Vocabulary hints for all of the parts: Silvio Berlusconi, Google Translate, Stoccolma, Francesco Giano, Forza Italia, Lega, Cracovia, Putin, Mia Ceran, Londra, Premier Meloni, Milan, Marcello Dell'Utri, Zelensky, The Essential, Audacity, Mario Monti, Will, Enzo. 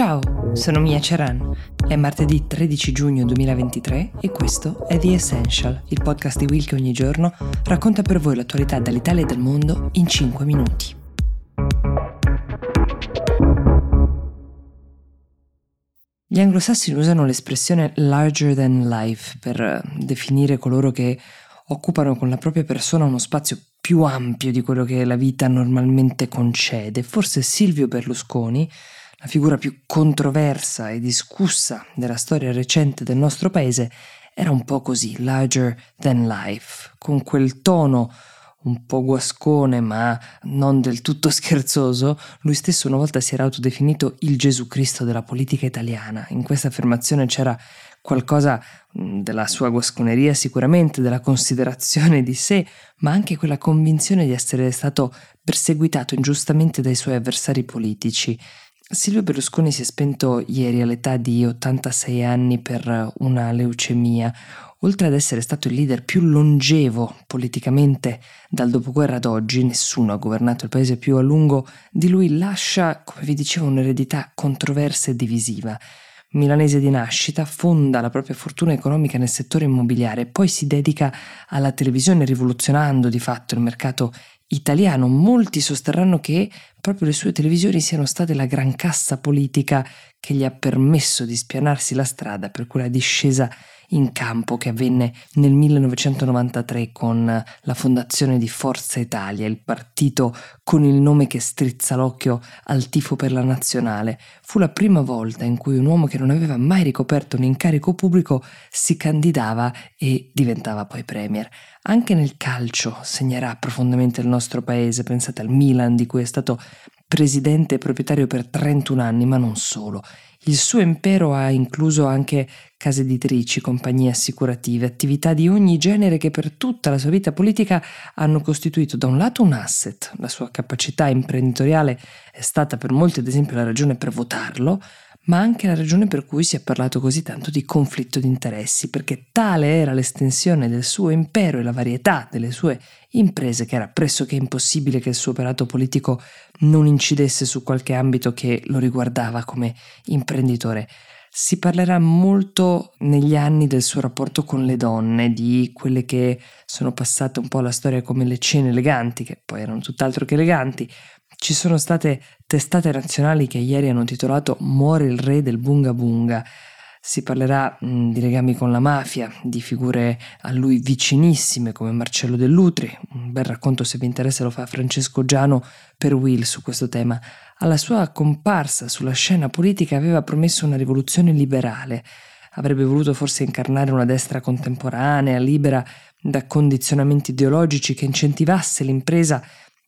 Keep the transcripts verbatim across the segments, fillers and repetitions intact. Ciao, sono Mia Ceran. È martedì tredici giugno duemilaventitré e questo è The Essential, il podcast di Will che ogni giorno racconta per voi l'attualità dall'Italia e dal mondo in cinque minuti. Gli anglosassoni usano l'espressione larger than life per definire coloro che occupano con la propria persona uno spazio più ampio di quello che la vita normalmente concede. Forse Silvio Berlusconi, la figura più controversa e discussa della storia recente del nostro paese, era un po' così, larger than life, con quel tono un po' guascone ma non del tutto scherzoso. Lui stesso una volta si era autodefinito il Gesù Cristo della politica italiana. In questa affermazione c'era qualcosa della sua guasconeria sicuramente, della considerazione di sé, ma anche quella convinzione di essere stato perseguitato ingiustamente dai suoi avversari politici. Silvio Berlusconi si è spento ieri all'età di ottantasei anni per una leucemia. Oltre ad essere stato il leader più longevo politicamente dal dopoguerra ad oggi, nessuno ha governato il paese più a lungo di lui, lascia, come vi dicevo, un'eredità controversa e divisiva. Milanese di nascita, fonda la propria fortuna economica nel settore immobiliare, poi si dedica alla televisione rivoluzionando di fatto il mercato italiano. Molti sosterranno che proprio le sue televisioni siano state la gran cassa politica che gli ha permesso di spianarsi la strada per quella discesa in campo che avvenne nel millenovecentonovantatré con la fondazione di Forza Italia, il partito con il nome che strizza l'occhio al tifo per la nazionale. Fu la prima volta in cui un uomo che non aveva mai ricoperto un incarico pubblico si candidava e diventava poi premier. Anche nel calcio segnerà profondamente il nostro paese, pensate al Milan di cui è stato presidente e proprietario per trentuno anni, ma non solo. Il suo impero ha incluso anche case editrici, compagnie assicurative, attività di ogni genere che per tutta la sua vita politica hanno costituito da un lato un asset, la sua capacità imprenditoriale è stata per molti ad esempio la ragione per votarlo, ma anche la ragione per cui si è parlato così tanto di conflitto di interessi, perché tale era l'estensione del suo impero e la varietà delle sue imprese che era pressoché impossibile che il suo operato politico non incidesse su qualche ambito che lo riguardava come imprenditore. Si parlerà molto negli anni del suo rapporto con le donne, di quelle che sono passate un po' alla storia come le cene eleganti, che poi erano tutt'altro che eleganti. Ci sono state testate nazionali che ieri hanno titolato "Muore il re del bunga bunga". Si parlerà mh, di legami con la mafia, di figure a lui vicinissime come Marcello Dell'Utri. Un bel racconto, se vi interessa, lo fa Francesco Giano per Will su questo tema. Alla sua comparsa sulla scena politica aveva promesso una rivoluzione liberale. Avrebbe voluto forse incarnare una destra contemporanea, libera da condizionamenti ideologici, che incentivasse l'impresa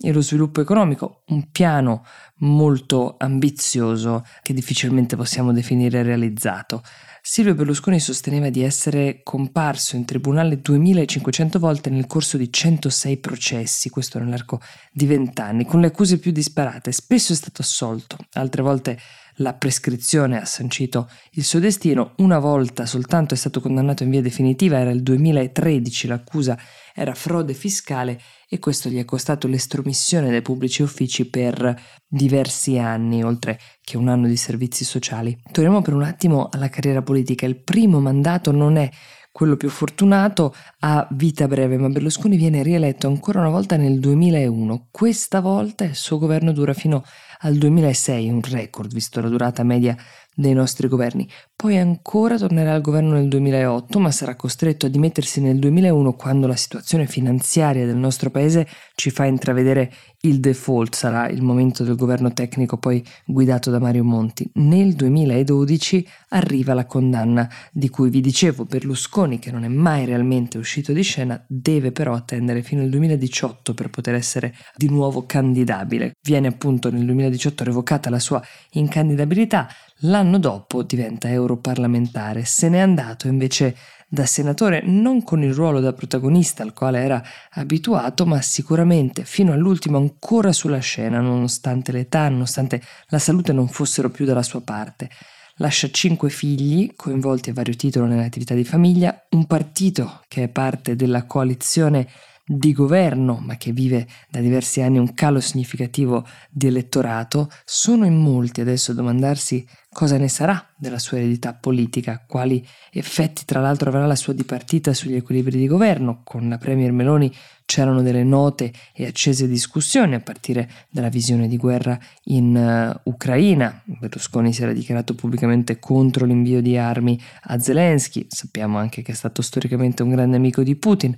e lo sviluppo economico, un piano molto ambizioso che difficilmente possiamo definire realizzato. Silvio Berlusconi sosteneva di essere comparso in tribunale duemilacinquecento volte nel corso di centosei processi, questo nell'arco di vent'anni, con le accuse più disparate. Spesso è stato assolto, altre volte la prescrizione ha sancito il suo destino, una volta soltanto è stato condannato in via definitiva, era il duemilatredici, l'accusa era frode fiscale e questo gli è costato l'estromissione dai pubblici uffici per diversi anni, oltre che un anno di servizi sociali. Torniamo per un attimo alla carriera politica. Il primo mandato non è quello più fortunato, a vita breve, ma Berlusconi viene rieletto ancora una volta nel duemilauno. Questa volta il suo governo dura fino al duemilasei, un record visto la durata media dei nostri governi. Poi ancora tornerà al governo nel duemilaotto, ma sarà costretto a dimettersi nel duemilauno quando la situazione finanziaria del nostro paese ci fa intravedere il default. Sarà il momento del governo tecnico poi guidato da Mario Monti. Nel duemiladodici arriva la condanna di cui vi dicevo. Berlusconi, che non è mai realmente uscito di scena, deve però attendere fino al duemiladiciotto per poter essere di nuovo candidabile. Viene appunto nel duemiladiciotto revocata la sua incandidabilità. L'anno dopo diventa europarlamentare, se n'è andato invece da senatore, non con il ruolo da protagonista al quale era abituato, ma sicuramente fino all'ultimo ancora sulla scena, nonostante l'età, nonostante la salute non fossero più dalla sua parte. Lascia cinque figli, coinvolti a vario titolo nell'attività di famiglia, un partito che è parte della coalizione di governo, ma che vive da diversi anni un calo significativo di elettorato, sono in molti adesso a domandarsi cosa ne sarà della sua eredità politica, quali effetti tra l'altro avrà la sua dipartita sugli equilibri di governo. Con la Premier Meloni c'erano delle note e accese discussioni a partire dalla visione di guerra in uh, Ucraina. Berlusconi si era dichiarato pubblicamente contro l'invio di armi a Zelensky, sappiamo anche che è stato storicamente un grande amico di Putin,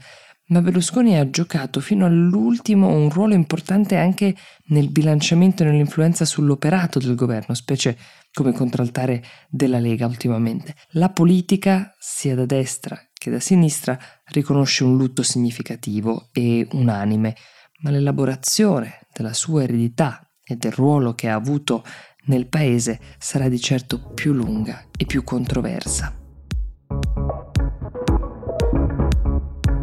ma Berlusconi ha giocato fino all'ultimo un ruolo importante anche nel bilanciamento e nell'influenza sull'operato del governo, specie come contraltare della Lega ultimamente. La politica, sia da destra che da sinistra, riconosce un lutto significativo e unanime, ma l'elaborazione della sua eredità e del ruolo che ha avuto nel paese sarà di certo più lunga e più controversa.